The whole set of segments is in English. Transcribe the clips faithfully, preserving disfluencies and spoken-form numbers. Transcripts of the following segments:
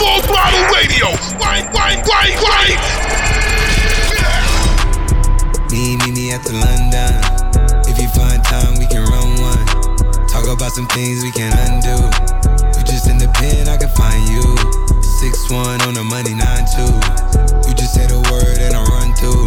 Full Throttle Radio. Why, why, why, why? Me, me, me after London. If you find time, we can run one. Talk about some things we can undo. You just in the pen, I can find you. six one on the money, nine two. You just say the word and I run through.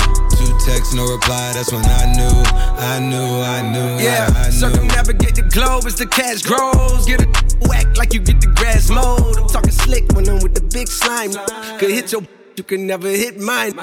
Text, no reply, that's when I knew, I knew, I knew, yeah, I, I knew. Circumnavigate the globe as the cash grows. Get a whack like you get the grass mowed. I'm talking slick when I'm with the big slime. Could hit your, you can never hit mine.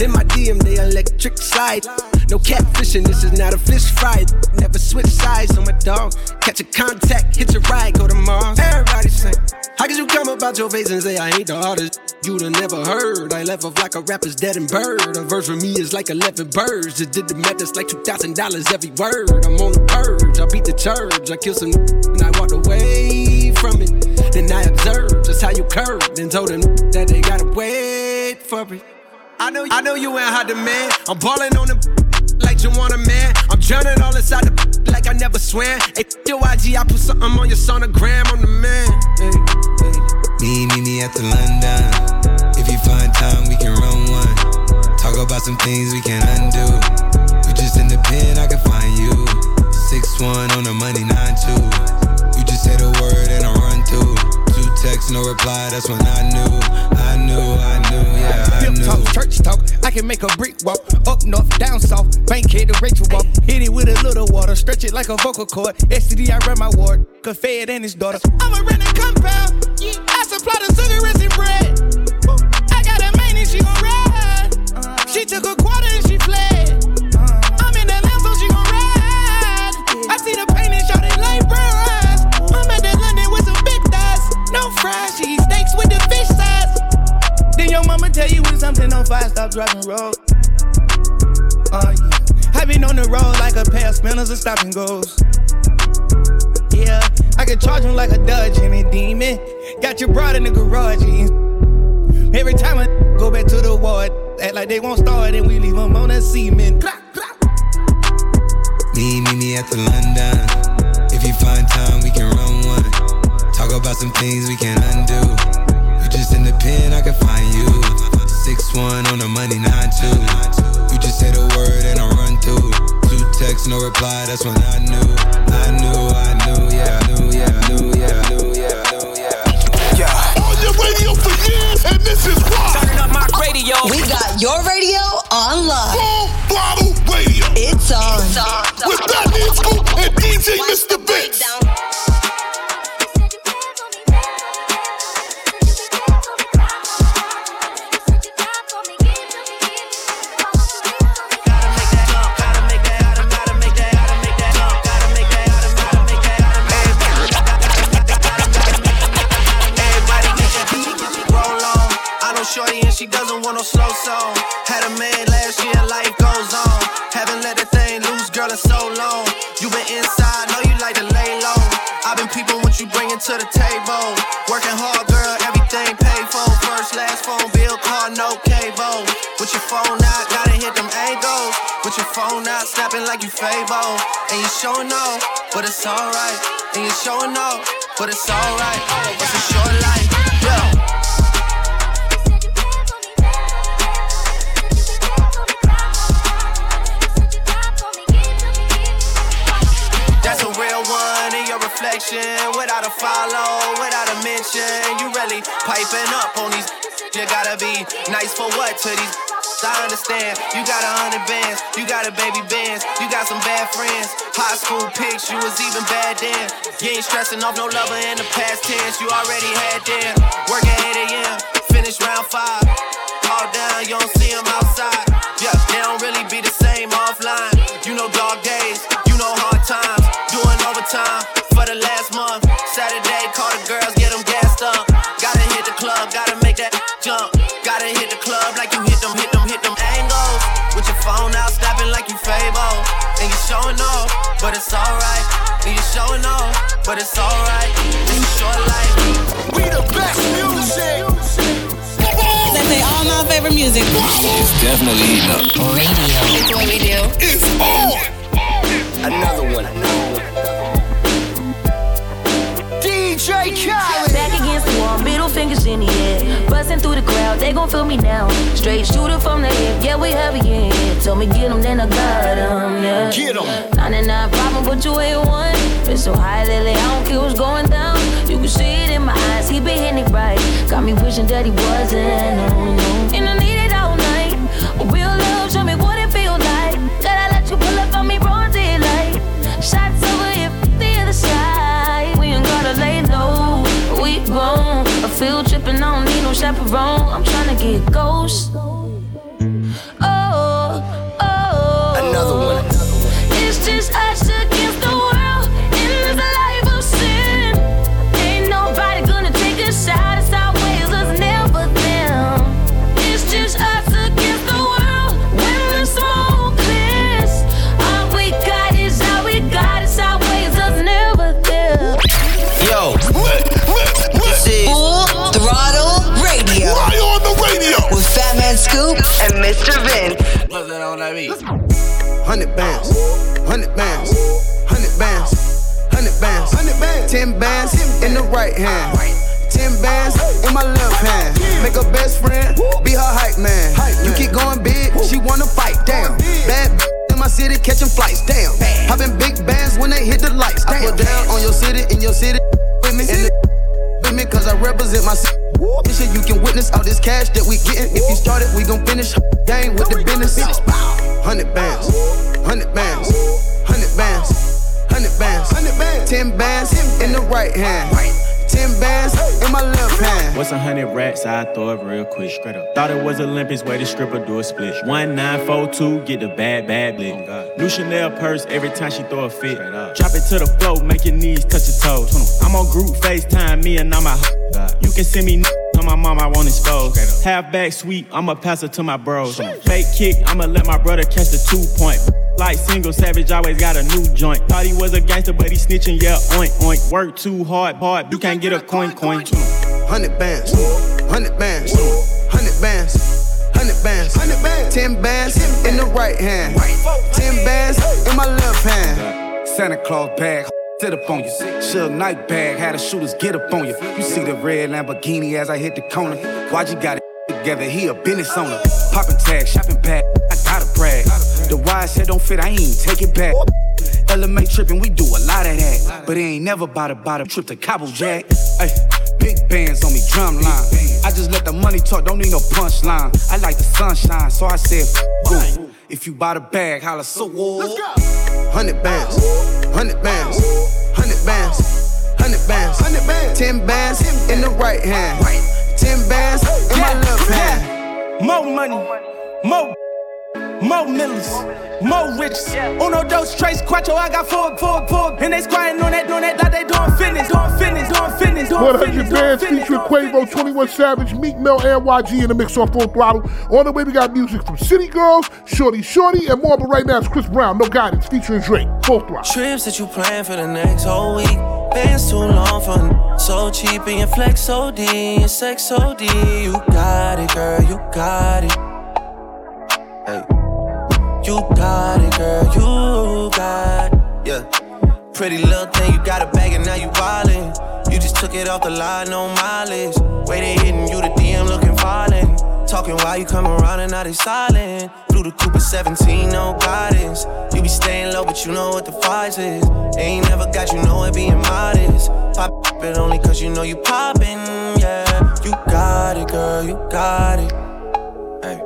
In my D M, they electric slide. No catfishing, this is not a fish fry. Never switch sides on my dog. Catch a contact, hit your ride, go to Mars. Everybody sing. How could you come about your face and say I ain't the artist? You'd have never heard. I left off like a rapper's dead and bird. A verse for me is like eleven birds. Just did the math, that's like two thousand dollars every word. I'm on the purge, I beat the church. I kill some and I walked away from it. Then I observed just how you curved and told them that they gotta wait for it. I know, I know you ain't hot demand. I'm ballin' on them like you want a man. I'm drowning all inside the like I never swam. Hey, yo, I G, I put something on your sonogram. I'm the man. Hey, hey. Me, me, me after London. If you find time, we can run one. Talk about some things we can undo. You just in the pen, I can find you. six one on the money, nine two. You just say the word and I run through. Text, no reply, that's when I knew, I knew, I knew, yeah, I knew. Pimp talk, church talk, I can make a brick walk. Up north, down south, bank head to Rachel walk. Hit it with a little water, stretch it like a vocal cord. S T D, I run my ward, cafe it and his daughter. I'ma rent a compound, I supply the cigarettes and bread. I got a man and she gon' ride. She took a quarter and she fled. I'm in the lamp so she gon' ride. I see the pain and shot it like brown. No fries, she eat steaks with the fish size. Then your mama tell you when something on fire, stop driving road. Uh, yeah. I been on the road like a pair of spinners and stop and goes. Yeah, I can charge them like a Dodge and a demon. Got you brought in the garage. And every time I go back to the ward, act like they won't start and we leave them on the cement. Clap, clap. Me, me, me after London. If you find time, we can run one. Talk about some things we can undo. You just in the pen, I can find you. six one on the money, nine two. You just say the word and I run through. Two texts, no reply, that's when I knew. I knew, I knew, yeah, I knew, yeah, I knew, yeah, I knew, yeah, I knew, yeah. Yeah. On your radio for years, and this is why. Turning up my radio. We got your radio on live. Full Throttle Radio. It's on. It's on. With Bad Man Scoop and D J Mister Vince. She doesn't want no slow song. Had a man last year, life goes on. Haven't let the thing loose, girl, in so long. You been inside, know you like to lay low. I've been peeping what you bringing to the table. Working hard, girl, everything paid for. First, last phone bill, car, no cable. With your phone out, gotta hit them angles. With your phone out, snapping like you Fabo. And you showing off, but it's alright. And you showing off, but it's alright. It's a short life, yeah. Without a follow, without a mention, you really piping up on these. You gotta be nice for what to these. I understand, you got a hundred bands, you got a baby bands, you got some bad friends. High school pics, you was even bad then. You ain't stressing off no lover in the past tense, you already had them. Work at eight a.m., finish round five. All down, you don't see them outside. Yeah, they don't really be the same offline. You know dog days, you know hard times. Doing overtime. For the last month, Saturday, call the girls, get them gassed up. Gotta hit the club, gotta make that jump. Gotta hit the club like you hit them, hit them, hit them angles. With your phone out, snapping like you Fabo. And you showing off, but it's alright. And you showing off, but it's alright. It's a short life. We the best music. They play all my favorite music. It's definitely the radio. It's what we do. It's on. Another one, another one. D J Khaled. Back against the wall, middle fingers in. in the air. Busting through the crowd, they gon' feel me now. Straight shooter from the hip, yeah, we heavy in here. Told me get 'em, then I got 'em, yeah. Get 'em. ninety-nine problem, but you ain't one. Been so high lately, I don't care what's going down. You can see it in my eyes, he been hitting it right. Got me wishing that he wasn't. Mm-hmm. And I need it all night. Real love, show me what it feel like. Gotta let you pull up on me, wrong daylight. Shots over here, the other side. We ain't gotta lay low, we grown. A field trip and I don't need no chaperone. I'm tryna get ghost. Oh, oh. Another one. It's just us against the world. And it's a life of sin. Ain't nobody gonna take a shot. It's our ways, us never them. It's just us against the world. When the smoke clears, all we got is all we got. It's our ways, us never them. Yo, this is Full Throttle Radio. Why on the radio? With Fat Man Scoop and Mister Vince. What's that on that beat? Hundred bands, hundred bands, hundred bands, hundred bands, hundred bands, ten bands in the right hand, ten bands in my left hand. Make her best friend, be her hype man. You keep going big, she wanna fight, damn. Bad in my city, catching flights, damn. Popping big bands when they hit the lights, damn. I put down on your city, in your city, with me, in the with me, cause I represent my city. This shit you can witness, all this cash that we getting. If you started, we gon' finish. Gang with the business. Hundred bands, hundred bands, hundred bands, hundred bands, hundred bands, ten bands in the right hand, ten bands in my left hand. What's a hundred rats? I throw it real quick, straight up. Thought it was Olympics, way the stripper do a split. One nine four two, get the bad bad blick. New Chanel purse every time she throw a fit. Drop it to the floor, make your knees touch your toes. I'm on group FaceTime, me and I'm a. You can send me. My mom, I won't expose. Halfback sweep, I'ma pass it to my bros. Fake kick, I'ma let my brother catch the two point. Like single savage, always got a new joint. Thought he was a gangster, but he snitching, yeah, oink, oink. Work too hard, hard, you can't get a coin, coin. Hundred bands, hundred bands, hundred bands, hundred bands, hundred bands, ten bands in the right hand, ten bands in my left hand. Santa Claus bag. Sit up on you, Suge Knight bag, had the shooters get up on you. You see the red Lamborghini as I hit the corner. Y G got it together, he a business owner. Poppin' tag, shopping bag, I gotta brag. The wide shit don't fit, I ain't take it back. L M A trippin', we do a lot of that. But it ain't never bout a bout a trip to Cabo Jack. Ay, big bands on me, drum line. I just let the money talk, don't need no punchline. I like the sunshine, so I said, f*** if you buy the bag, holla, so what? Hundred bands, hundred bands, hundred bands, hundred bands, hundred bands, ten bands in the right hand, ten bands in my left hand. More money, more, more millions, more riches. Uno, dos, tres, cuatro. I got four, four, four, and they squatting on that, on that like they doing fitness, doing fitness, doing fitness. One hundred bands featuring Quavo, twenty-one Savage, Meek Mill, and Y G in the mix on Full Throttle. On the way, we got music from City Girls, Shorty Shorty, and more. But right now, it's Chris Brown, No Guidance, featuring Drake. Full Throttle. Trips that you plan for the next whole week. Bands too long for n- so cheap, and your flex O D, your sex O D. You got it, girl, you got it. Hey. You got it, girl, you got it. Yeah. Pretty little thing, you got a bag and now you wildin'. You just took it off the line, no mileage. Way they hitting you, the D M looking violent. Talking while you come around and now they silent. Through the Cooper seventeen, no guidance. You be staying low, but you know what the price is. Ain't never got you, know it, being modest. Pop it only cause you know you poppin', yeah. You got it, girl, you got it. Hey.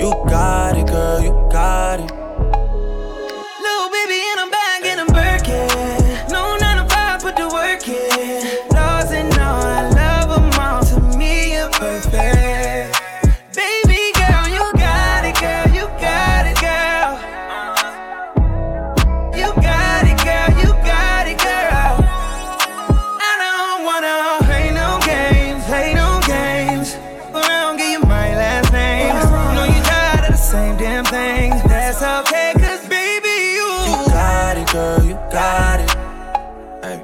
You got it, girl, you got it. Little baby in a bag, in a Birkin. No nine to five, put the work in. Laws and all, I love them all. To me, you're perfect. Baby girl, you got it, girl, you got it, girl. You got it, girl, you got it, girl. I don't wanna play no games, play no games. But I don't give you my last name. Same damn thing, that's okay, cause baby you. You got it, girl, you got it. Hey.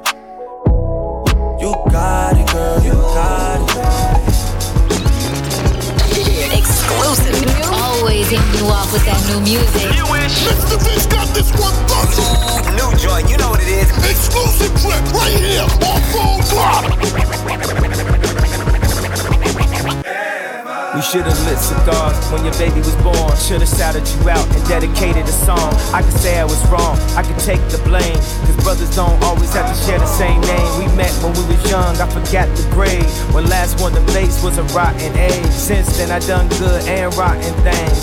You got it, girl, you got it. Exclusive. Always hit you off with that new music. You wish. Mister Vince got this one first. New joint, you know what it is. Exclusive trip right here on Full Throttle. should've lit cigars when your baby was born. Should've shouted you out and dedicated a song. I could say I was wrong, I could take the blame, cause brothers don't always have to share the same name. We met when we was young, I forgot the grade. When last one to face was a rotten age. Since then I done good and rotten things.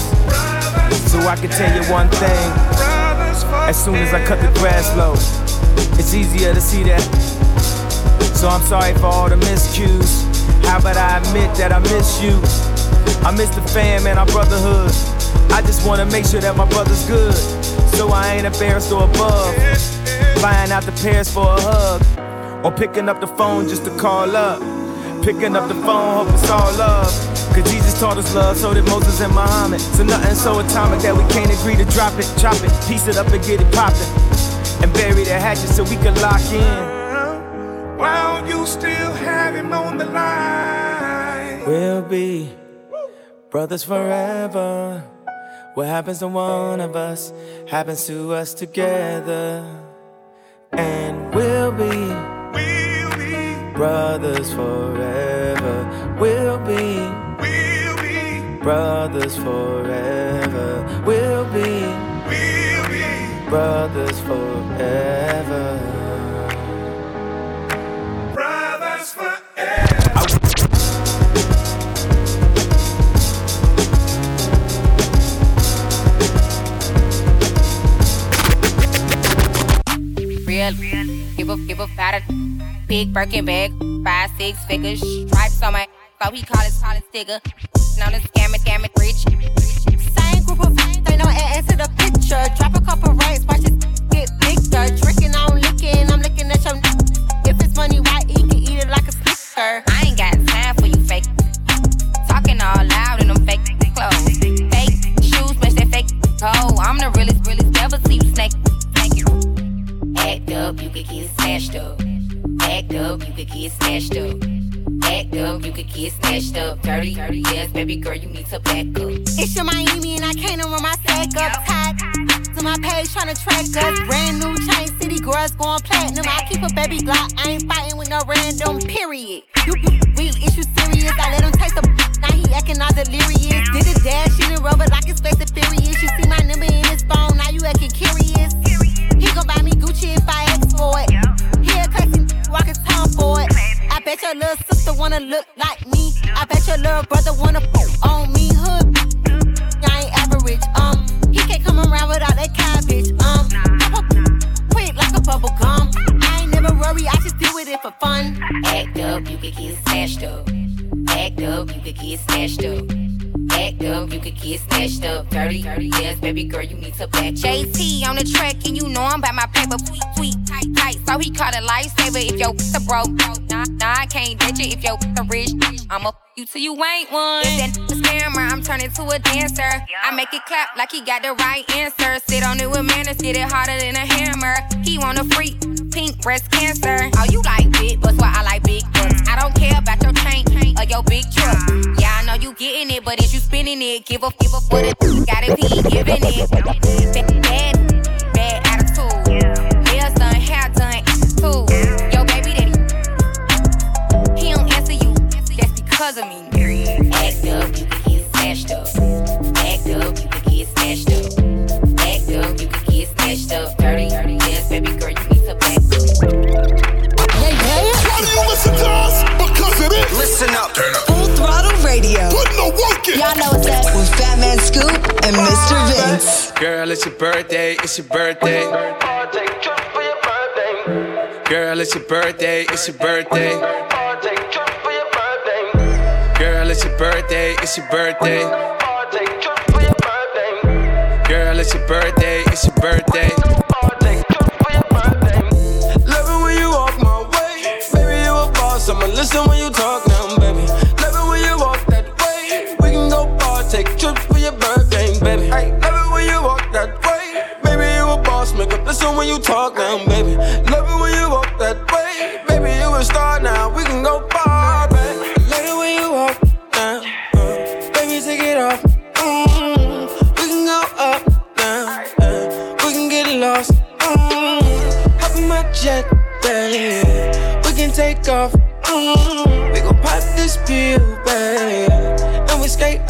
So I can tell you one thing, as soon as I cut the grass low, it's easier to see that. So I'm sorry for all the miscues. How about I admit that I miss you? I miss the fam and our brotherhood. I just wanna make sure that my brother's good, so I ain't embarrassed or above flying out to Paris for a hug, or picking up the phone just to call up. Picking up the phone, hope it's all love, cause Jesus taught us love, so did Moses and Muhammad. So nothing so atomic that we can't agree to drop it. Chop it, piece it up and get it poppin', and bury the hatchet so we can lock in while you still have him on the line. We'll be brothers forever. What happens to one of us happens to us together. And we'll be, we'll be brothers forever. We'll be, we'll be brothers forever. We'll be, we'll be brothers forever. Give a, give a fat a big Birkin bag, five, six figures. Stripes on my, so he call his, call his digger. Known as scamming, scamming, rich. Same group of, they know add to the picture. Drop a couple rights, watch it get bigger. Drinking, I'm licking, I'm licking at your n- If it's money, why he can eat it like a sticker? I ain't got time for you fake. Talking all loud in them fake clothes. Fake shoes, match that fake toe. I'm the realest, realest, never see you snake. Act up, you could get snatched up. Act up, you could get snatched up. Act up, you could get snatched up. Dirty, dirty, yes, baby girl, you need to back up. It's your Miami and I can't run my stack up. Tied to my page tryna track us. Brand new chain, city girls going platinum. I keep a baby Glock, I ain't fighting with no random, period. You, you, we issue serious, I let him taste the now he acting all delirious. Did a dash, she didn't rub it like it's face to furious. You see my number in his phone, now you acting curious. He gon' buy me Gucci if I ask for it. He'll cut his walk his tongue for it. I bet your little sister wanna look like me. I bet your little brother wanna f*** on me. Hood, I ain't average, um. He can't come around without that cabbage, um. Quick like a bubble gum. I ain't never worry, I just deal with it for fun. Act up, you could get snatched up. Act up, you could get snatched up. Act up, you could get snatched up. Dirty, dirty, yes, baby girl, you need to back J T on the track, and you know I'm by my paper. Tweet, tweet, tight, tight. So he caught a lifesaver if your a broke. Nah, nah, I can't ditch it if your a rich. I'ma f you till you ain't one. If that a scammer, I'm turning to a dancer. I make it clap like he got the right answer. Sit on it with manners, get it harder than a hammer. He want a freak, pink breast cancer. Oh, you like big butts, well, I like big butts. I don't care about your chain or your big truck. Yeah, I know you getting it, but is you spinning it? Give a f what it got it, be giving it. Bad, bad, bad attitude. Nails done, hair done, too. Yo, baby, that he don't answer you. That's because of me. Act up, you can get smashed up. Act up, you can get smashed up. Act up, you can get smashed up. Dirty, dirty, yes, baby girl, you need to back up. Yeah, yeah. Why do you listen to us? Because it is. Listen up. Turn up. Radio. Putting the work in. Y'all know what's up with Fat Man Scoop and Mister Vince. Girl, it's your birthday, it's your birthday. Girl, it's your birthday, it's your birthday. Girl, it's your birthday, it's your birthday. Girl, it's your birthday, it's your birthday. Love it when you off my way. Baby, you a boss, I'ma listen when you talk now, baby. Take trips for your birthday, baby. Hey, love it when you walk that way. Baby, you a boss, make up listen when you talk now, baby. Love it when you walk that way. Baby, you a star now, we can go far, baby. Love it when you walk now. Uh, baby, take it off. Mm-hmm. We can go up now. Uh, we can get lost. Mm-hmm. Hop in my jet, baby. We can take off. Mm-hmm. We gon' pop this pill, baby. And we skate.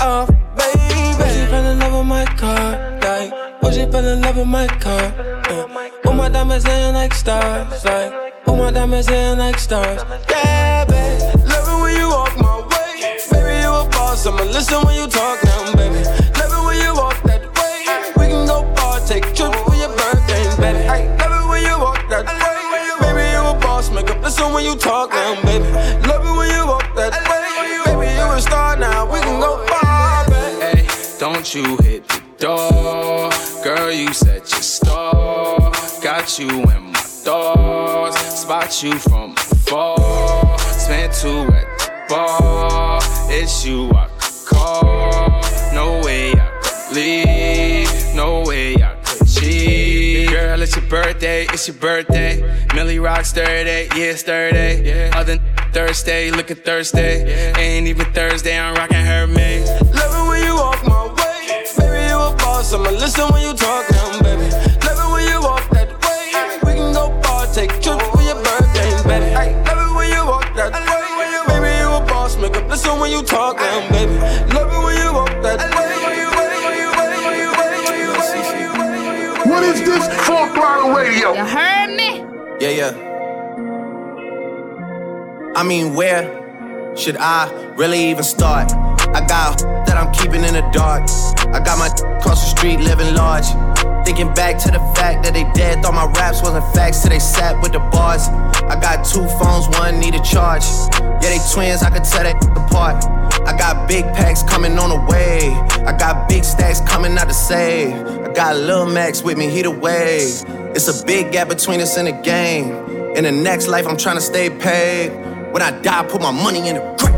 love in my car. Yeah. All my diamonds in like stars, like all my diamonds in like stars. Yeah, babe, love it when you walk my way. Baby, you a boss, I'ma listen when you talk now, baby. Love it when you walk that way. We can go far, take trips for your birthday, baby. Love it when you walk that way. Baby, you a boss, make up listen when you talk now, baby. Love it when you walk that way. Baby, you a star now, we can go far, baby. Hey, don't you hit the door, girl, you set your store. Got you in my thoughts, spot you from afar. Spent two at the bar, it's you I could call. No way I could leave, no way I could cheat. Girl, it's your birthday, it's your birthday. Millie rocks Thursday, yeah, it's Thursday. Other n- Thursday, looking Thursday. Ain't even Thursday, I'm rocking her mix. Love it when you walk my way. Baby, you a boss, I'ma listen when you talk now, baby. Love it when you walk that way. We can go far, take trips for your birthday, baby. Love it when you walk that way. Baby, you a boss, make up listen when you talk now, baby. Love it when you walk that way. What is this? Full Throttle Radio. You heard me? Yeah, yeah. I mean, where should I really even start? I got that I'm keeping in the dark. I got my across the street living large. Thinking back to the fact that they dead, thought my raps wasn't facts till they sat with the bars. I got two phones, one need a charge. Yeah, they twins, I could tell they apart. I got big packs coming on the way. I got big stacks coming out to save. I got Lil Max with me, he the wave. It's a big gap between us in the game. In the next life, I'm trying to stay paid. When I die, I put my money in the grave.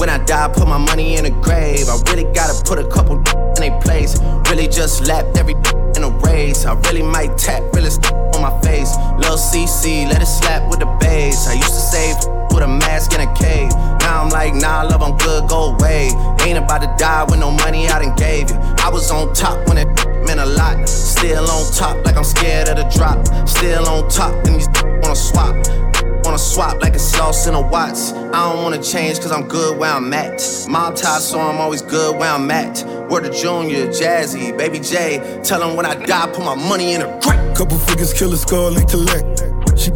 When I die, I put my money in a grave. I really gotta put a couple in a place. Really just lapped every in a race. I really might tap realest on my face. Lil C C, let it slap with the bass. I used to save with a mask in a cave. Now I'm like, nah, love, I'm good, go away. Ain't about to die with no money I done gave you. I was on top when it meant a lot. Still on top like I'm scared of the drop. Still on top and these wanna swap. Wanna swap like a sauce in a Watts. I don't wanna change cause I'm good where I'm at. Mob tie, so I'm always good where I'm at. Word to Junior, Jazzy, Baby J. Tell him when I die, put my money in a crack. Couple figures, kill a skull and collect. She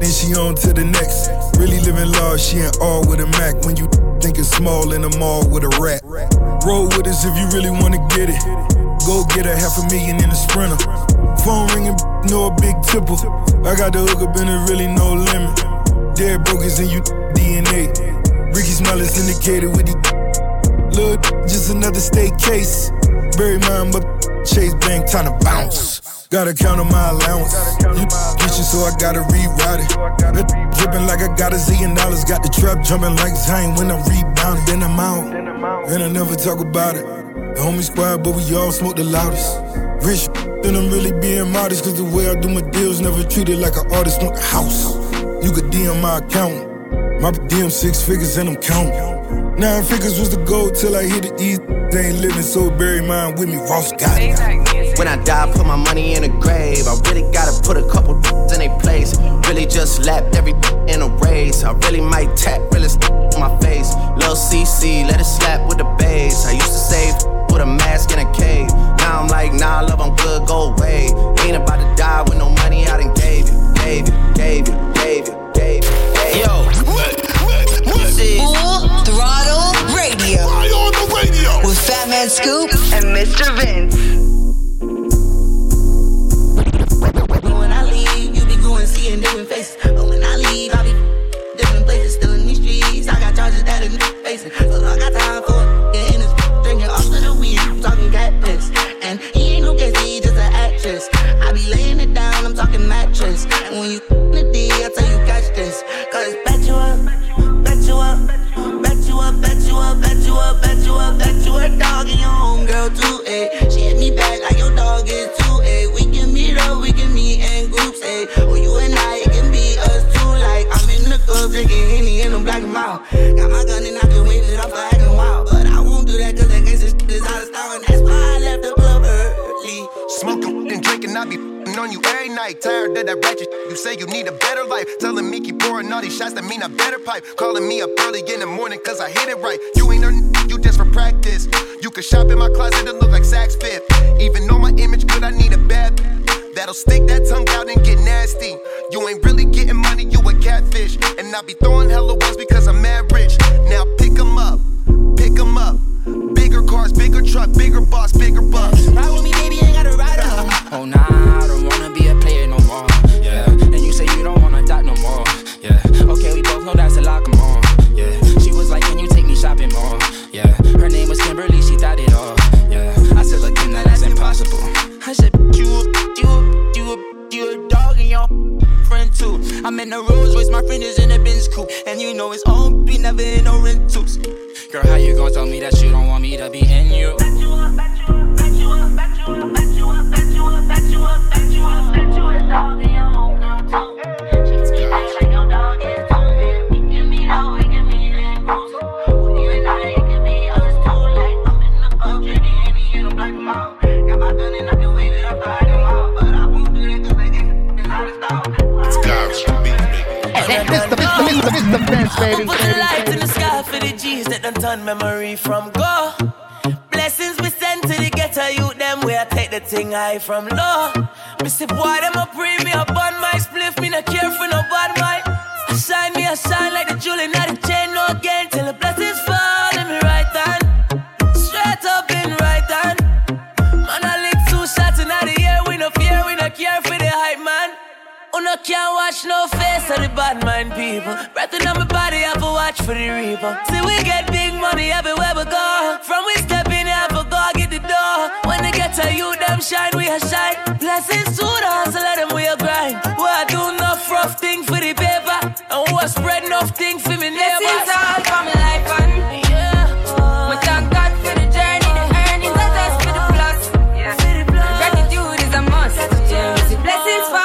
then she on to the next. Really living large, she in awe with a Mac. When you thinking small in the mall with a rat. Roll with us if you really wanna get it. Go get a half a million in a Sprinter. Phone ringing, no a big tipple. I got the hook up and there's really no limit. Dead broke is in you D N A. Ricky Smile is indicated with the look, just another state case. Bury mine, but Chase Bank time to bounce. Gotta count on my allowance. You get you, so I gotta reroute it. That dripping like I got a zillion dollars. Got the trap jumping like Zayn when I'm rebounding. Then I'm out, and I never talk about it. The homie squad, but we all smoke the loudest. Rich, then I'm really being modest. Cause the way I do my deals, never treated like an artist. Want the house. You could D M my account. My D M six figures and I'm counting. Nine figures was the goal till I hit it. These they ain't living, so bury mine with me. Ross got it. When I die, I put my money in a grave. I really gotta put a couple in a place. Really just lapped every in a race. I really might tap realest on my face. Lil C C, let it slap with the bass. I used to save with a mask in a cave. Now I'm like, nah, love, I'm good, go away. Ain't about to die with no money I done gave you. Gave you, gave you, gave you, gave you, gave you. Yo, what, what, what? This is Full Throttle Radio. Why on the radio? With Fat Man Scoop and Mister Vince. When I leave, you be going seeing different faces. But when I leave, I be different places. Still in these streets, I got charges that a nigga facing. So I got time for it. And it's drinking off to the weed. I'm talking cat piss. And he ain't no Casey, he just an actress. I be laying it down, I'm talking mattress. And when you the D, I tell you catch this. Cause bet you up, bet you up, bet you up, bet you up, bet you up, bet you up, bet you a dog and your homegirl too, ayy. She hit me back like your dog is too, ayy. We can meet up, we can meet in groups, ayy. Or you and I, it can be us too, like I'm in the club drinking Henny and I'm black and mild. Got my gun and I can wave it off for acting wild. But I won't do that cause that gangsta shit is out of style. And that's why I left the club early. Smoking and drinking, I be Hating on you every night, tired of that ratchet. You say you need a better life, telling me keep pouring all these shots that mean I better pipe. Calling me up early in the morning cause I hit it right. You ain't earning, you just for practice. You could shop in my closet and look like Saks Fifth. Even though my image good, I need a bad that'll stick that tongue out and get nasty. You ain't really getting money, you a catfish. And I be throwing hella ones because I'm mad rich. Now pick 'em up, pick 'em up. Bigger cars, bigger truck, bigger boss, bigger bucks. Ride with me, baby, ain't gotta ride up. Oh nah, I don't wanna be a player no more. Yeah, and you say you don't wanna dock no more. Yeah, okay, we both know that's a lock 'em on. Yeah, she was like, can you take me shopping more? Yeah, her name was Kimberly, she thought it all. Yeah, I said, look, Kim, that's impossible. I said, you a, you a, you a, you a dog and your friend too. I'm in a Rolls Royce, my friend is in a Benz coupe, and you know it's on be never in no rentals. Girl, how you gon' tell me that you don't want me to be in you? Bet you up, bet you up, bet you up, bet you up, bet you up, bet you up, bet you up, bet you up, bet you a dog in your home now too. Treats me nice like your dog is too. Give me low, we give me that goose. When you and I, it can be us too. Like I'm in the club, drinking any and I'm black 'em out. Got my gun and I can wave it up, ride 'em out. But I won't do that 'cause they get f***ing out of style. It's God's beat, baby. This the, this the, this the best, baby. Put the lights in the sky for the G's that done turn memory from go. Blessings be sent to the ghetto youth, them where I take the thing high from low. Me say, boy, them a pray me up on my spliff, me not care for no bad mind. Shine me a shine like the jewel, not the chain, no gain till the blessings fall in me right hand. Straight up in right hand. Man, I lick two shots in the air, we no fear, we no care for the hype, man. Uno can't watch no face of the bad mind people. Breathing on my body, I will watch for the reaper. See, we get big money everywhere we go. From we step in, I will go get the door. When they get to you, them shine, we a shine. Blessings to the hustle, them we a grind. Well, I do enough rough thing for the paper. And who I spread enough thing for me neighbors. This is all for my life, and yeah, oh, my thank God for the journey, the earnings, the test for the plus. Yeah. Gratitude is a must. Yeah. Blessings for third form,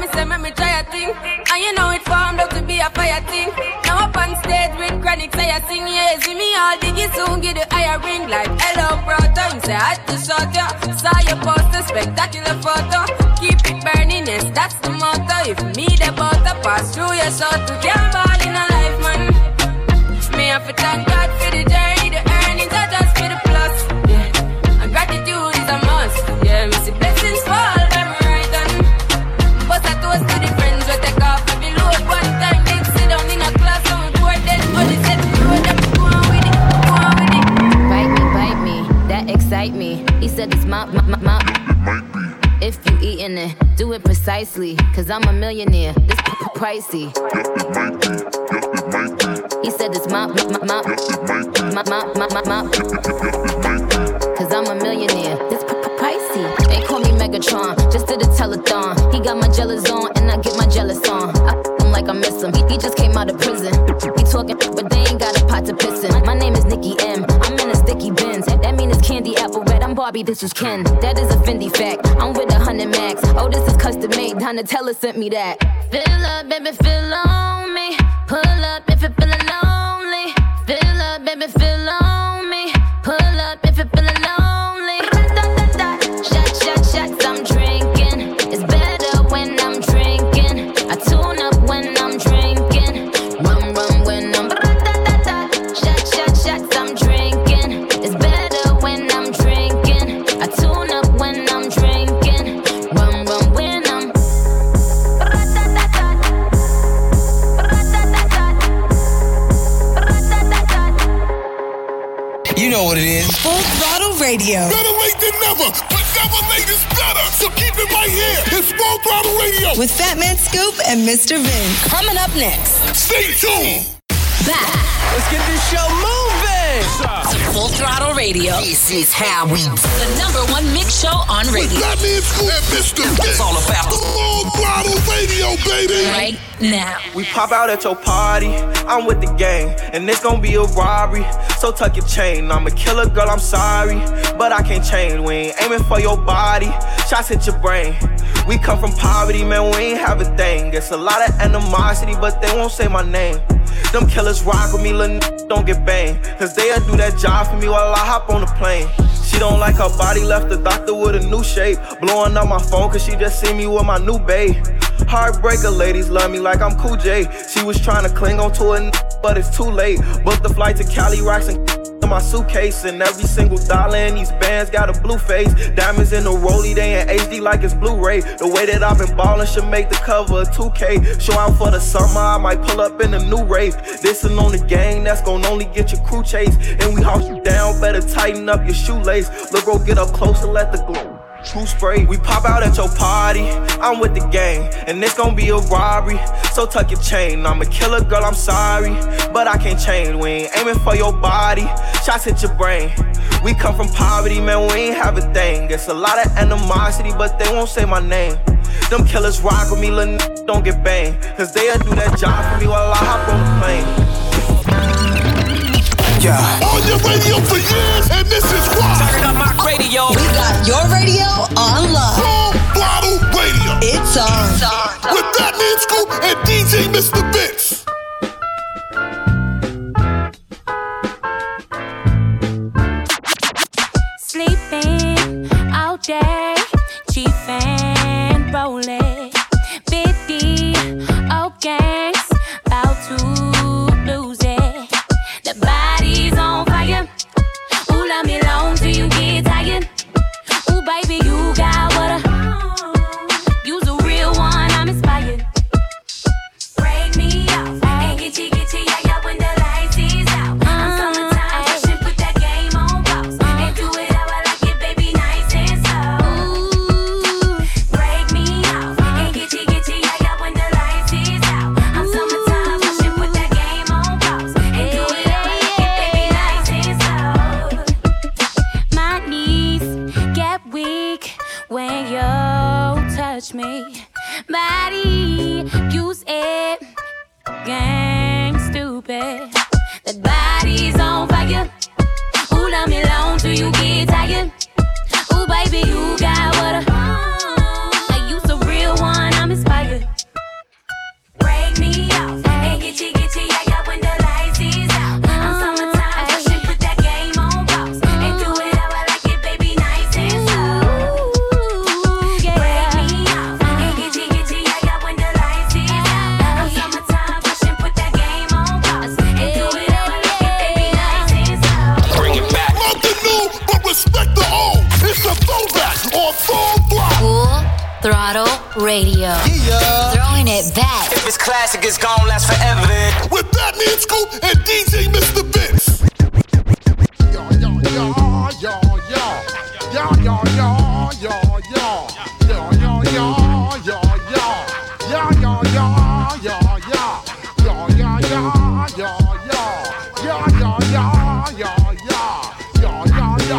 me say make me try a thing. And you know it formed up to be a fire thing. Now up on stage with chronic say a thing. Yeah, see me all diggy soon, give the higher ring. Like, hello brother, me say I had to shut ya. Saw your poster, spectacular photo. Keep it burning, yes, that's the motto. If me the butter, pass through your shot. You can't ball in a life, man. Me have to thank God for the journey. The earnings are just for the plus. Yeah, and gratitude is a must. Yeah, me see blessings fall. Excite me, he said it's my, my, my, my. If you eatin' it, do it precisely. Cause I'm a millionaire, this p- p- pricey. He said it's my, my, my, my, my, my, my. Cause I'm a millionaire, this p- p- pricey. They call me Megatron, just did a telethon. He got my jealous on, and I get my jealous on. I f- him like I miss him, he, he just came out of prison. He talking, but they ain't got a pot to piss in. My name is Nikki M, I'm in a sticky bins. That mean it's candy apple red, I'm Barbie, this was Ken. That is a Fendi fact, I'm with a hundred max. Oh, this is custom made, Donatella sent me that. Fill up, baby, feel on me. Pull up if you're feeling lonely. Fill up, baby, feel on me. Pull up if you're feeling lonely. Shot, shot, shots, I'm drinking. It's better when I'm drinking. I tune up when I'm drinking. Run, run when I'm shot, shot, shots, I'm drinking. It's better when I'm drinking. I tune up when I'm drinking. Run, run when I'm you know what it is. Full Throttle Radio. Better late than never. Never made this better, so keep it right here. It's Full Throttle Radio with Fat Man Scoop and Mister Vin. Coming up next. Stay tuned. Back. Let's get this show moving. To Full Throttle Radio. This is how we do. The number one mix show on radio. With Fat Man Scoop and Mister Vin. It's all about the Full Throttle Radio, baby. Right now. We pop out at your party. I'm with the gang, and it's gonna be a robbery. So tuck your chain. I'm a killer, girl, I'm sorry. But I can't change. We ain't aiming for your body. Shots hit your brain. We come from poverty, man, we ain't have a thing. It's a lot of animosity, but they won't say my name. Them killers rock with me, little n***a don't get banged. Cause they'll do that job for me while I hop on the plane. She don't like her body, left the doctor with a new shape. Blowing up my phone cause she just seen me with my new babe. Heartbreaker ladies love me like I'm Cool J. She was trying to cling on to it, but it's too late. Booked the flight to Cali, rocks and in my suitcase. And every single dollar in these bands got a blue face. Diamonds in the rollie, they in H D like it's Blu-ray. The way that I've been ballin' should make the cover a two K. Show out for the summer, I might pull up in a new rave. Dissin' on the gang, that's gon' only get your crew chased. And we haul you down, better tighten up your shoelace. Look, bro, get up close and let the glow. True spray, we pop out at your party. I'm with the gang, and it's gon' be a robbery. So tuck your chain. I'm a killer, girl, I'm sorry, but I can't change. We ain't aiming for your body, shots hit your brain. We come from poverty, man, we ain't have a thing. It's a lot of animosity, but they won't say my name. Them killers rock with me, little n***a don't get banged. Cause they'll do that job for me while I hop on the plane. Yeah. On your radio for years, and this is why. Turn up my radio. We got your radio on live. Full Throttle Radio. It's on. It's on. With that man Scoop and D J Mister Vince. Sleeping all day, chiefin' rolling, fifty old gangs, bout to lose it. The body's on fire. Ooh, let me long till you get tired. Ooh, baby, you got what I. You's a real one, I'm inspired. Break me off. I can't get you, get you, yeah, yeah, when the lights is out. I'm summertime, pushing, put that game on pause. And do it how I like it, baby, nice and slow. Ooh. Break me off. I can't get you, get you, yeah, yeah, when the lights is out. I'm summertime, pushing, put that game on pause. And do it. My knees get weak when you touch me. Body, use it. Gang, stupid. That body's on fire. Ooh, let me long till you get tired. Ooh, baby, you got what I. You's a real one, I'm inspired. Break me off. And get you, get you, yeah, yeah, when the lights is out. I'm summertime, I should put that game on pause. And do it how I like it, baby, nice and slow. Ooh, Break yeah. me off. And get you, get you, yeah, yeah, when the lights is out. I'm summertime, I should put that game on pause. And do it how I like it, baby, nice and slow. Bring it back. Love the new, but respect the old. It's a throwback on Full Throttle. Full Throttle Radio. Yeah. Throwing it back. If it's classic, it's gonna last forever. With that man Scoop and D J Mister Vince. Yo, yo, yo, yo, yo. Yo, yo, yo, yo, yo. Yo, yo, yo, yo, yo. Yo, yo, yo, yo, yo. Yo, yo, yo, yo, yo. Yo, yo, yo, yo, yo. Yo, yo, yo, yo,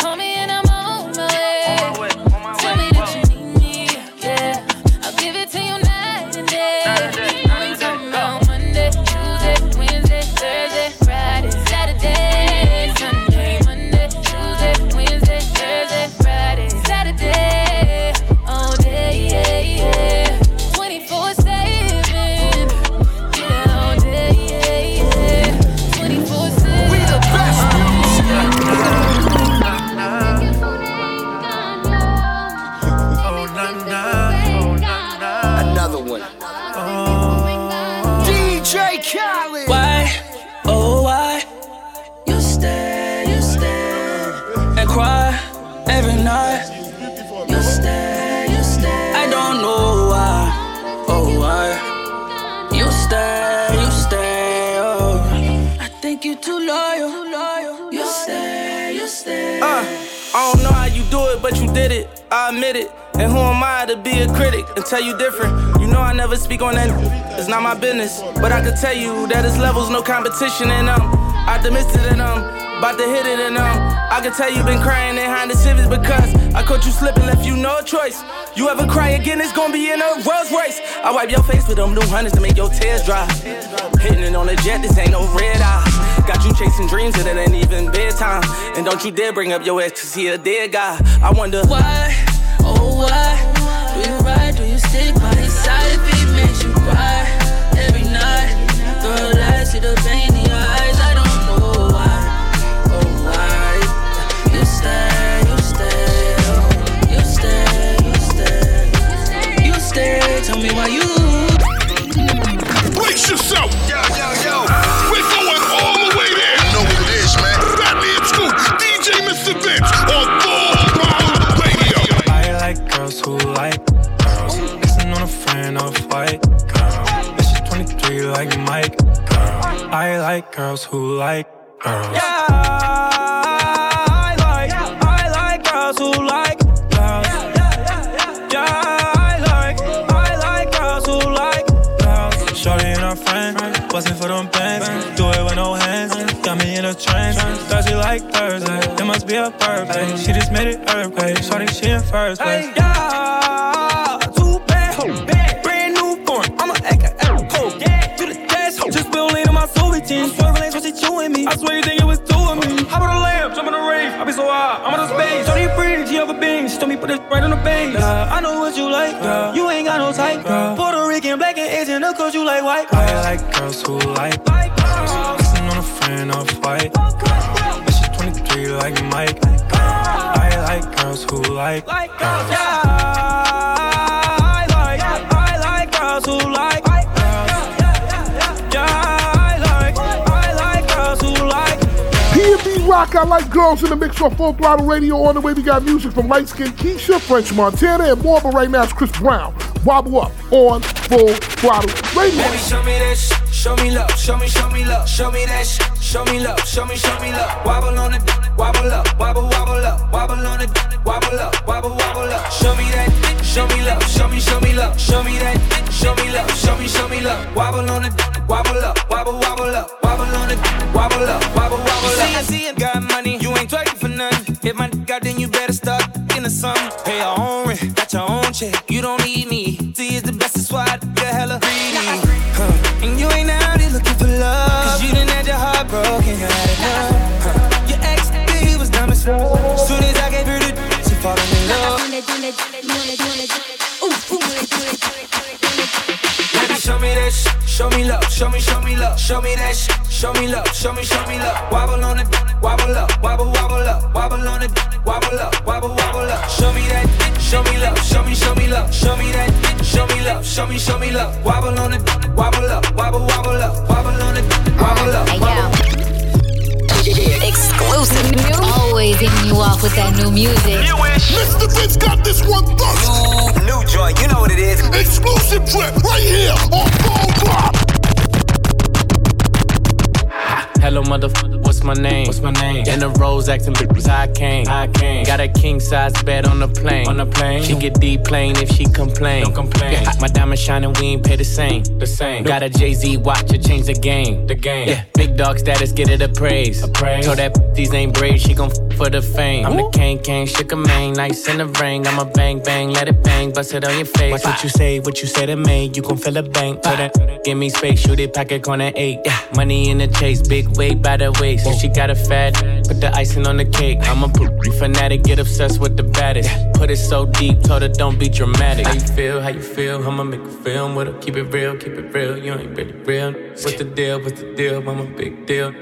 Call me and I'm on my way. On my way, on my way. Tell me that you need me, yeah. I'll give it to you night and day. I'm talking about Monday, Tuesday, Wednesday, Thursday, Friday, Saturday, Sunday. But you did it, I admit it. And who am I to be a critic and tell you different? You know I never speak on that, it's not my business. But I can tell you that it's levels, no competition. And I'm optimistic and I'm about to hit it. And um, I can tell you been crying behind the civics because I caught you slipping, left you no choice. You ever cry again, it's gonna be in a Rolls Royce. I wipe your face with them new hundreds to make your tears dry. Hitting it on the jet, this ain't no red eye. Got you chasing dreams and it ain't even bedtime. And don't you dare bring up your ex, cause he a dead guy. I wonder why, oh why, do you ride, do you stick by his side if he makes you cry? Every night, girl, I see the pain in your eyes. I don't know why, oh why, you stay, you stay, oh, you stay, you stay, you stay, tell me why you. Brace yourself, yo, yo, yo, we're going all the way there. You know what it is, man. Bradley and Scoop, D J Mister Vince on Full Radio. I like girls who like girls. Isn't on a friend or fight, girl. This is twenty-three like Mike, girl. I like girls who like girls. Yeah, I like, I like girls who like girls. Yeah, I like, I like girls who like girls. Shorty and her friend. Bustin' for them bands, do it with no hands. Got me in a trance, Thursday like Thursday. It must be a birthday, she just made it earthquake. Shorty, she in first place. Hey, yeah, too bad, ho, bad. Brand new form, I'm a A K A ho, yeah. To the dash, ho, just build lean on my soul with jeans. Swerving lanes, what she chewing me? I swear you think it was two of me. Hop on the lamp, jump on the rave, I be so high, I'm on the space. Shorty pretty, she overbearing, she told me put this right on the base. Yeah, I know what you like, girl. You ain't got no type, girl. Puerto Rican, black and Asian, of course you like white, girl. I like girls who like, like girls. Listen on a friend or fight, girl. But she's twenty-three like Mike, girl. I like girls who like, like girls. Yeah, I like, I like girls who like. Rock, I like girls in the mix on Full Throttle Radio. On the way, we got music from Light Skin Keisha, French Montana, and more. But right now, it's Chris Brown. Wobble up on Full Throttle Radio. Baby, show me that sh- show me love, show me, show me love, show me that sh- show me love, show me, show me love. Wobble on it, wobble up, wobble, wobble up, wobble on it, wobble up, wobble, wobble up. Show me that, show me love, show me, show me love, show me that, show me love, show me, show me love. Wobble on it, wobble up, wobble, wobble up, wobble on it, wobble up, wobble, wobble up. I see it got money, you ain't twerking for nothing. If my dick out, then you better start into something. Pay your own rent, got your own check, you don't need me. T is the best, that's why I get hella greedy. Huh. And you ain't out here looking for love, 'cause you done show me love, show me, show me love, show me that shit, show me love, show me, show me love. Wobble on it, wobble up, wobble, wobble up, wobble on it, wobble up, wobble, wobble up. Show me that, show me love, show me, show me love, show me that, show me love, show me, show me love. Wobble on it, wobble up, wobble, wobble up, wobble on it, wobble up, wobble. Exclusive, new. Always hitting you off with that new music. Newish. Mister Vince got this one first. New, new joint, you know what it is. Exclusive trip right here on Bone Drop. Hello, motherfucker. What's my name? What's my name? In the rose acting bitches. I came. I came. Got a king size bed on the plane. On the plane. She get deep plane if she complain. Don't complain. Yeah. My diamond shining, we ain't pay the same. The same. Got a Jay-Z watch to change the game. The game. Yeah. Big dog status, get it appraised. Appraised. Told that these ain't brave, she gon' f- for the fame. I'm Ooh. the king, king, shook a mane, nice in the ring. I'm a bang, bang, let it bang, bust it on your face. Watch what you say, what you say to me, you gon' feel a bang. Put it, give me space, shoot it, pack it, corner eight. Yeah. Money in the chase, big weight by the waist. If she got a fat, put the icing on the cake. I'm a poopy fanatic, get obsessed with the baddest. Put it so deep, told her don't be dramatic. How you feel, how you feel, I'ma make a film with her. Keep it real, keep it real, you ain't really real. What's the deal, what's the deal, I'm a big deal.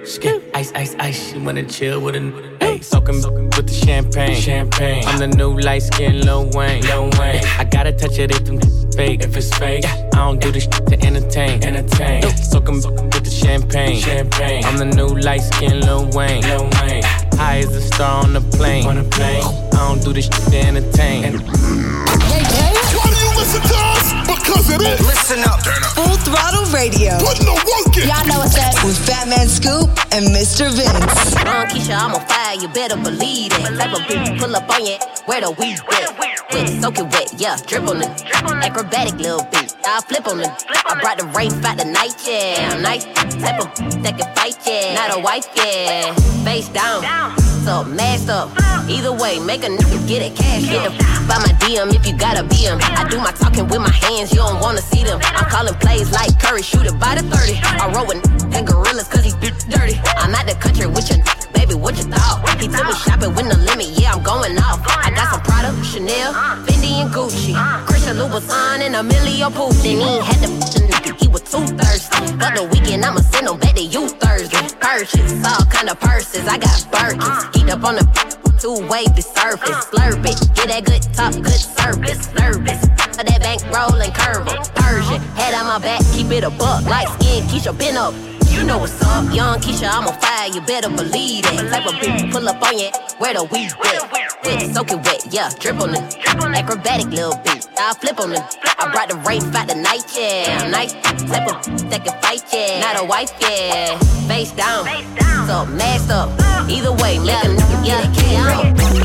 Ice, ice, ice, she wanna chill with a hey, soaking with the champagne. Champagne. I'm the new light skin Lil Wayne. Lil Wayne. I gotta touch it if them fake. If it's fake, I don't do this to entertain. Entertain. Soaking with the champagne. Champagne. I'm the new light skin Lil Wayne. Lil Wayne. High as a star on the plane. On the plane. I don't do this to entertain. Why do you listen to us? Because it is. Listen up. Full Throttle Radio. Putting the work in. Y'all know what's up with Fat Man Scoop and Mister Vince. Uh, Keisha, I'm on fire. You better believe it. Type of bitch pull up on you. Where the weed at? Wet, soak it wet. Yeah, drip on it. Acrobatic little bitch. I'll flip on it. I brought the rain fight tonight. Yeah, nice. Type of that can fight. Yeah, not a wife. Yeah, face down. Up, mask up. Either way, make a nigga get it cash. Get the f- by my D M if you gotta be him. I do my talking with my hands, you don't wanna see them. I'm calling plays like Curry, shoot it by the thirty. I roll with n- and gorillas cause he bitch dirty. I'm out the country with your n- baby, what you thought? He took me shopping with no limit, yeah, I'm going off. I got some Prada, Chanel, Fendi and Gucci, Christian Louboutin and Emilio Pucci. He ain't had the f- nigga, he was too thirsty. For the weekend, I'ma send him back to you Thursday. Purchase, all kind of purses, I got Birkins. Eat up on the two-way, be surface, slurp it. Get that good top, good service, service. That bank roll and curve it, Persian. Head on my back, keep it a buck. Light skin, Keisha, been up. You know what's up, young Keisha, I'm on fire, you better believe it. Type of bitch, pull up on you, where the weed at? Wet, soak it wet, yeah, drip on it. Acrobatic little bitch, I'll flip on it. I brought the rain fight tonight, yeah. Nice, type of that can fight, yeah. Not a wife, yeah. Face down, so mask up. Either way, make a nigga get it, yeah.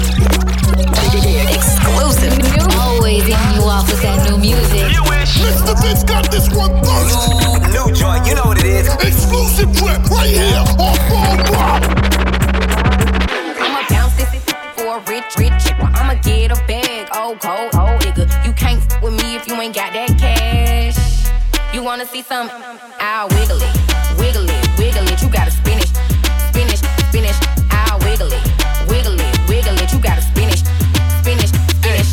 Exclusive, always hitting you off with that new music. Mister Vince got this one first. New joint, you know what it is. Exclusive trip right here on Bone Drop. I'ma bounce this for a rich, rich chick. Well, I'ma get a bag, old cold, old nigga. You can't f with me if you ain't got that cash. You wanna see something? I'll wiggle it, wiggle it, wiggle it. You gotta spin it, spin it, spin it. I'll wiggle it, wiggle it, wiggle it. You gotta spin it, spin it, spin it.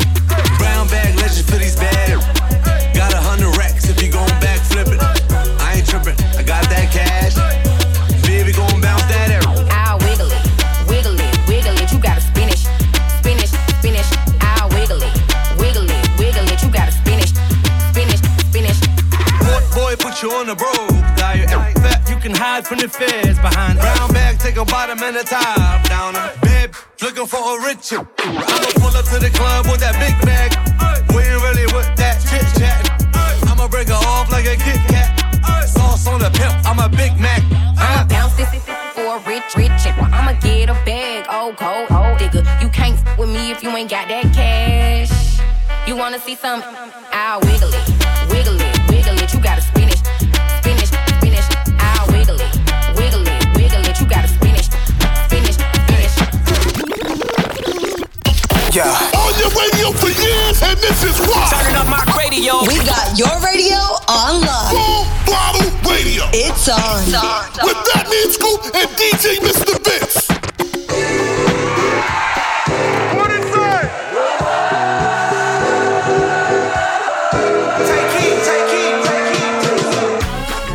Brown bag legend for these bad. Got a hundred racks if you gon' backflip it. I got that cash. Baby, gon' bounce that arrow. I'll wiggle it, wiggle it, wiggle it. You gotta spin it, spin it, spin it. I'll wiggle it, wiggle it, wiggle it. You gotta spin it, spin it, spin it. Boy, boy, put you on the road. Diet fat, you can hide from the feds behind. Brown bag, take a bottom and a top down. Babe, looking for a rich. I'ma pull up to the club with that big bag. We ain't really with that chit chat. I'ma break her off like a Kit Kat. Sauce on the pimp, I'm a Big Mac. I'ma bounce this for a rich, rich chick. Well, I'ma get a bag, old cold, old nigga. You can't f with me if you ain't got that cash. You wanna see something? I'll wiggle it, wiggle it, wiggle it. You gotta spin it, spin it, spin it. I'll wiggle it, wiggle it, wiggle it. You gotta spin it, spin it, spin it. Yeah. On your radio for years, and this is why. Turning up my radio. We got your radio on live. Bottle radio. It's on. It's on. It's on. With Fat Man Scoop and D J Mister Vince. What is that? Take heed, take heed, take heed.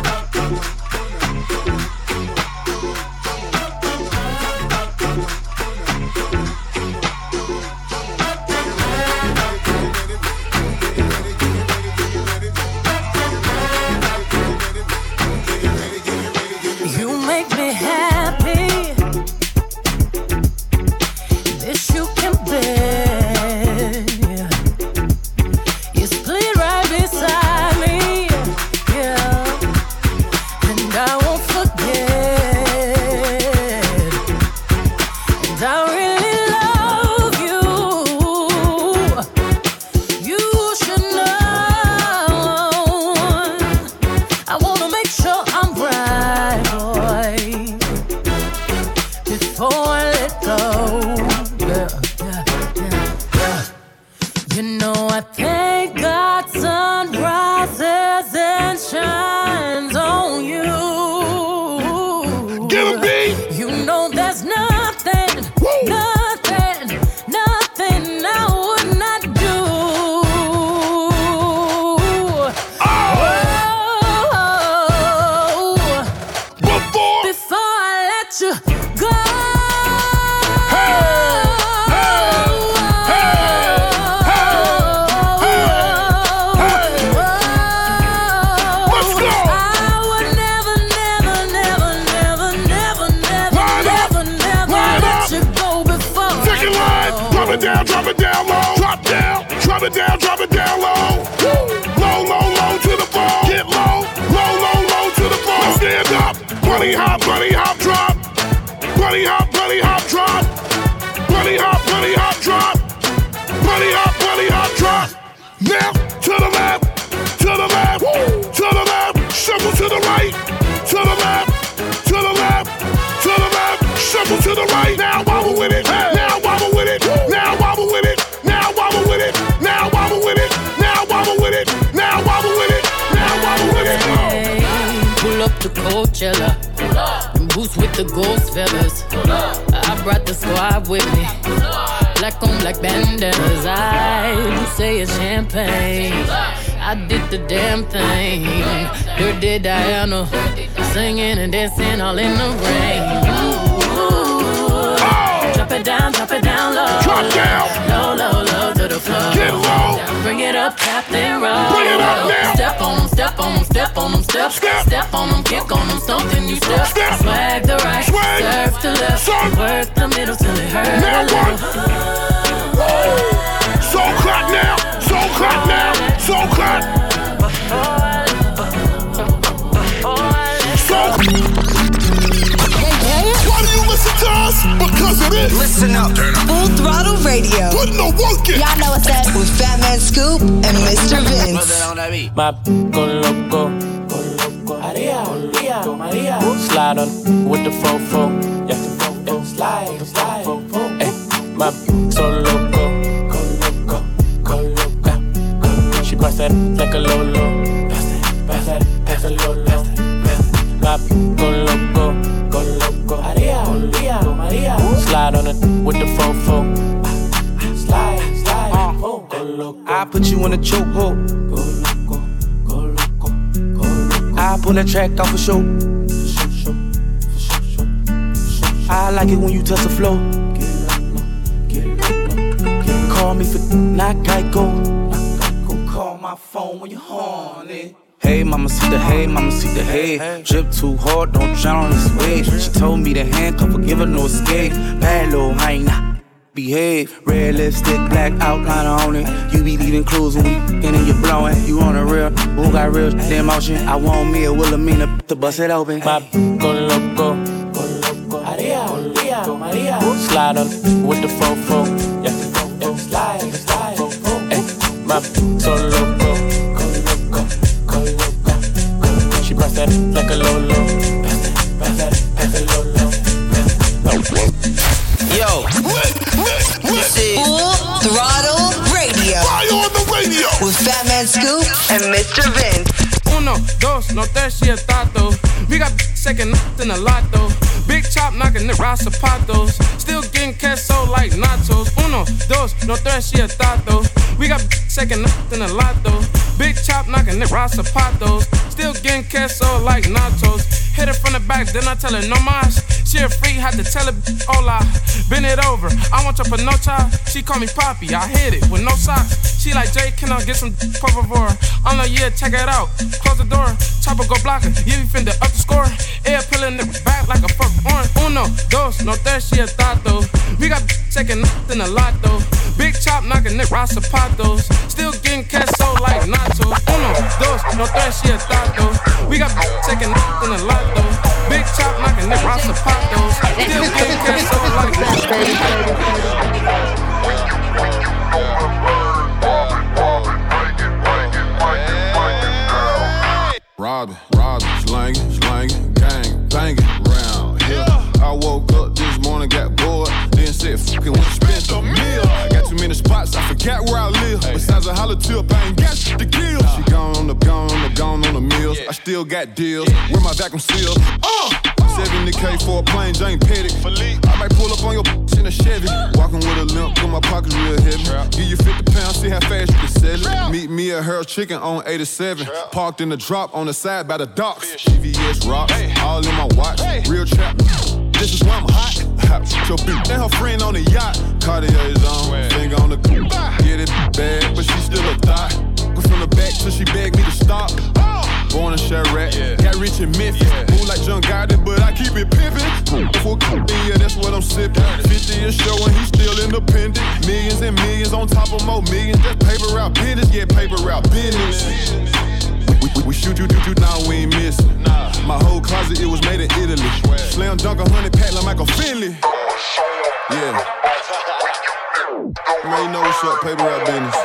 it down, drop it down low. Drop down, drop it down, drop it down low. Low, low, low to the floor. Get low, low, low, low to the floor. Stand up, bunny hop, bunny hop, drop. Bunny hop, bunny hop, drop. Bunny hop, bunny hop, drop. Bunny hop, bunny hop, drop. Now to the left, to the left, to the left. Shuffle to the right, to the left, to the left, to the left. Shuffle to the right. Now wobble with it. Now wobble with it. Now wobble with it. Now wobble with it. Now wobble with it. Now wobble with it. Now wobble with it. Now wobble with it. Pull up to Coachella. Boots with the ghost feathers. I brought the squad with me. Black on black bandanas. I say it's champagne. I did the damn thing. Dirty Diana. Singing and dancing all in the rain. Ooh, oh. Drop it down, drop it down low. Drop down. Low, low, low to the floor. Get low. Now bring it up, tap and roll. Bring it up now. Step on them, step on them, step on them, step. Step, step on them, kick on them, something you step. Step. Swag the right, swag. Surf the left. Surf. Work the middle till it hurts. Now one. So clap now, so clap now, so clap. Because of this. Listen up. Turn up. Full Throttle Radio. Putting the work in. Y'all know what's up. With Fat Man Scoop and Mister Vince. My con loco. Con loco. Maria. Maria. Maria. Slide on with the fofo. Yeah. Fofo. Slide. Slide. Fofo. Hey. My so loco. Con loco. Con loca. Con loca. She pass that like a lolo. Pass that. Pass that. Pass that lolo. Pass that. My con loco. Slide on it with the fofo. Slide, slide, uh, go loco. I put you in a chokehold. Go loco, go loco, go loco. I pull that track off a show. Show, show, show, show, show. I like it when you touch the flow. Get loco, get loco, get loco. Call me for not Geico. Not Geico. Call my phone when you're horny. Hey, mama, see the hay, mama, see the hay. Hey. Drip too hard, don't drown on this wave. She told me to handcuff her, give her no escape. Bad little hyena, behave. Red lipstick, black outline on it. You be leaving clues when we f***ing and you blowing. You on a real, who got real emotion? I want me a Wilhelmina to bust it open. My con loco, con loco, Maria, Maria, Maria. Slide on with the fofo, yeah, fofo, slide, slide, fofo. Hey, my con loco. Like a Lolo. Yo, Full Throttle Radio. Fly on the radio with Fat Man Scoop and Mister Vince. Uno, dos, no tres y el tato. We got second in a lotto. Big chop knocking the raw zapatos. Still getting queso like nachos. Uno, dos, no tres y el tato. We got second in a lotto. Big chop knocking the raw zapatos. Still getting queso like nachos. Hit her from the back, then I tell her no mas. She a freak, had to tell her hola. Bend it over, I want your panocha. She call me Poppy, I hit it with no socks. She like, Jay, can I get some por favor? I'm like, yeah, check it out. Close the door, chopper go blocker. Yeah, we finna up the score. Air pulling the back like a fuck orange. Uno, dos, no tres y el tato. We got second in a lotto. Big chop knocking the raw zapatos. Still getting queso like nachos. Uno, dos, no tres y el tato. We got second in a lotto. Big chop knocking the raw zapatos. Still getting queso like nachos. Robbin', robbin', slangin', slangin', gang, bangin' round here. I woke up this morning, got bored. Said, fuckin' wanna spend a meal. Got too many spots, I forgot where I live. Hey. Besides a holler tip, I ain't got shit to kill. Nah. She gone on the, gone on the, gone on the meals. Yeah. I still got deals, yeah. Where my vacuum sealed. Uh, uh, seventy K uh, for a plane, Jane Petty. I might pull up on your bitch in a Chevy. Uh, Walking with a limp, cause my pockets real heavy. Trap. Give you fifty pounds, see how fast you can sell it. Trap. Meet me at Her Chicken on eighty-seven. Trap. Parked in the drop on the side by the docks. C V S rocks, hey. All in my watch. Hey. Real trap. This is why I'm hot. Hot. Your bitch and her friend on the yacht. Cartier is on, finger on the coupe. Get it bad, but she still a thot. Go from the back till she begged me to stop. Born in Chirac, yeah. Got rich in Memphis. Yeah. Move like John Gotti, but I keep it pimpin'. Full coupe, yeah, that's what I'm sippin'. fifty still showing, he's still independent. Millions and millions on top of more millions. That paper out business, yeah, paper out business. We, we, we shoot you, do you, now we ain't missing. My whole closet, it was made in Italy. Slam dunk a hundred pack like Michael Finley. Yeah. Man, you know what's up, paper out business.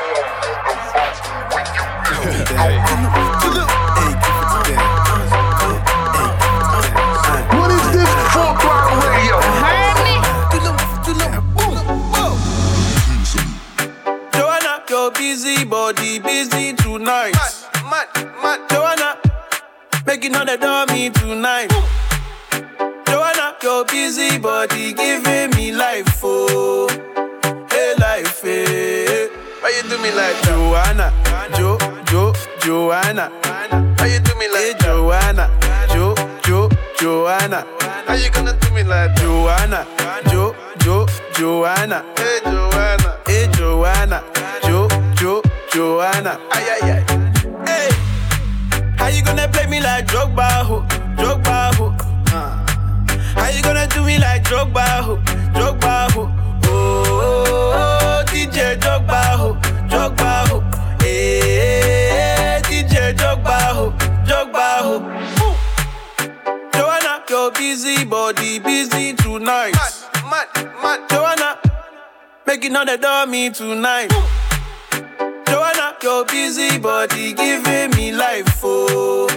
What is this Funk Rock Radio? Heard me? Joanna, you're busy, body busy tonight. Mad, mad, mad. Joanna, making all the dummy tonight. Ooh. Joanna, you're busy, body giving me life, oh. Hey, life, hey. Why you do me like Joanna? Jo, Jo, Joanna. Why you do me like hey, Joanna? Jo, Jo, Joanna. How you gonna do me like Joanna? Jo, Jo, Joanna. Hey, Joanna. Hey, Joanna. Jo, Jo, Joanna. Ay, ay, ay. Hey, how you gonna play me like Drogba, ho? Drogba, ho? Uh. How you gonna do me like Drogba, ho? Drogba, ho? Oh, D J Drogba, ho, Drogba, ho. Eh, D J Drogba, ho, Drogba, ho. Ooh. Joanna, you're busy, body busy tonight. Mad, mad, mad. Joanna, making all the dummy tonight. Ooh. Joanna, you're busy, body giving me life, oh.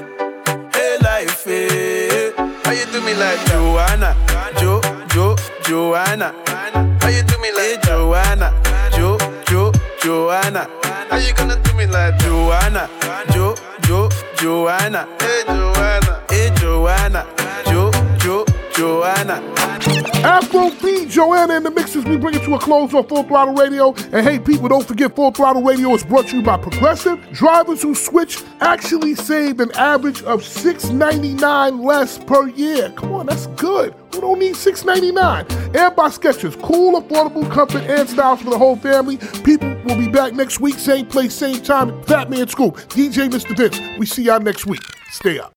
Hey, life, hey. How you do me like Joanna? Jo, Jo, Joanna. How you do me like hey, Joanna? Jo, Jo, Joanna. How you gonna do me like Joanna? Jo, Jo, Joanna. Hey, Joanna. Hey, Joanna. Jo, Jo, Joanna. Afro Beat, Joanna and the Mixers. We bring it to a close on Full Throttle Radio. And hey, people, don't forget Full Throttle Radio is brought to you by Progressive. Drivers who switch actually save an average of six dollars and ninety-nine cents less per year. Come on, that's good. Who don't need six dollars and ninety-nine cents? And by Skechers, cool, affordable comfort and styles for the whole family. People will be back next week, same place, same time. Batman Scoop, D J Mister Vince. We see y'all next week. Stay up.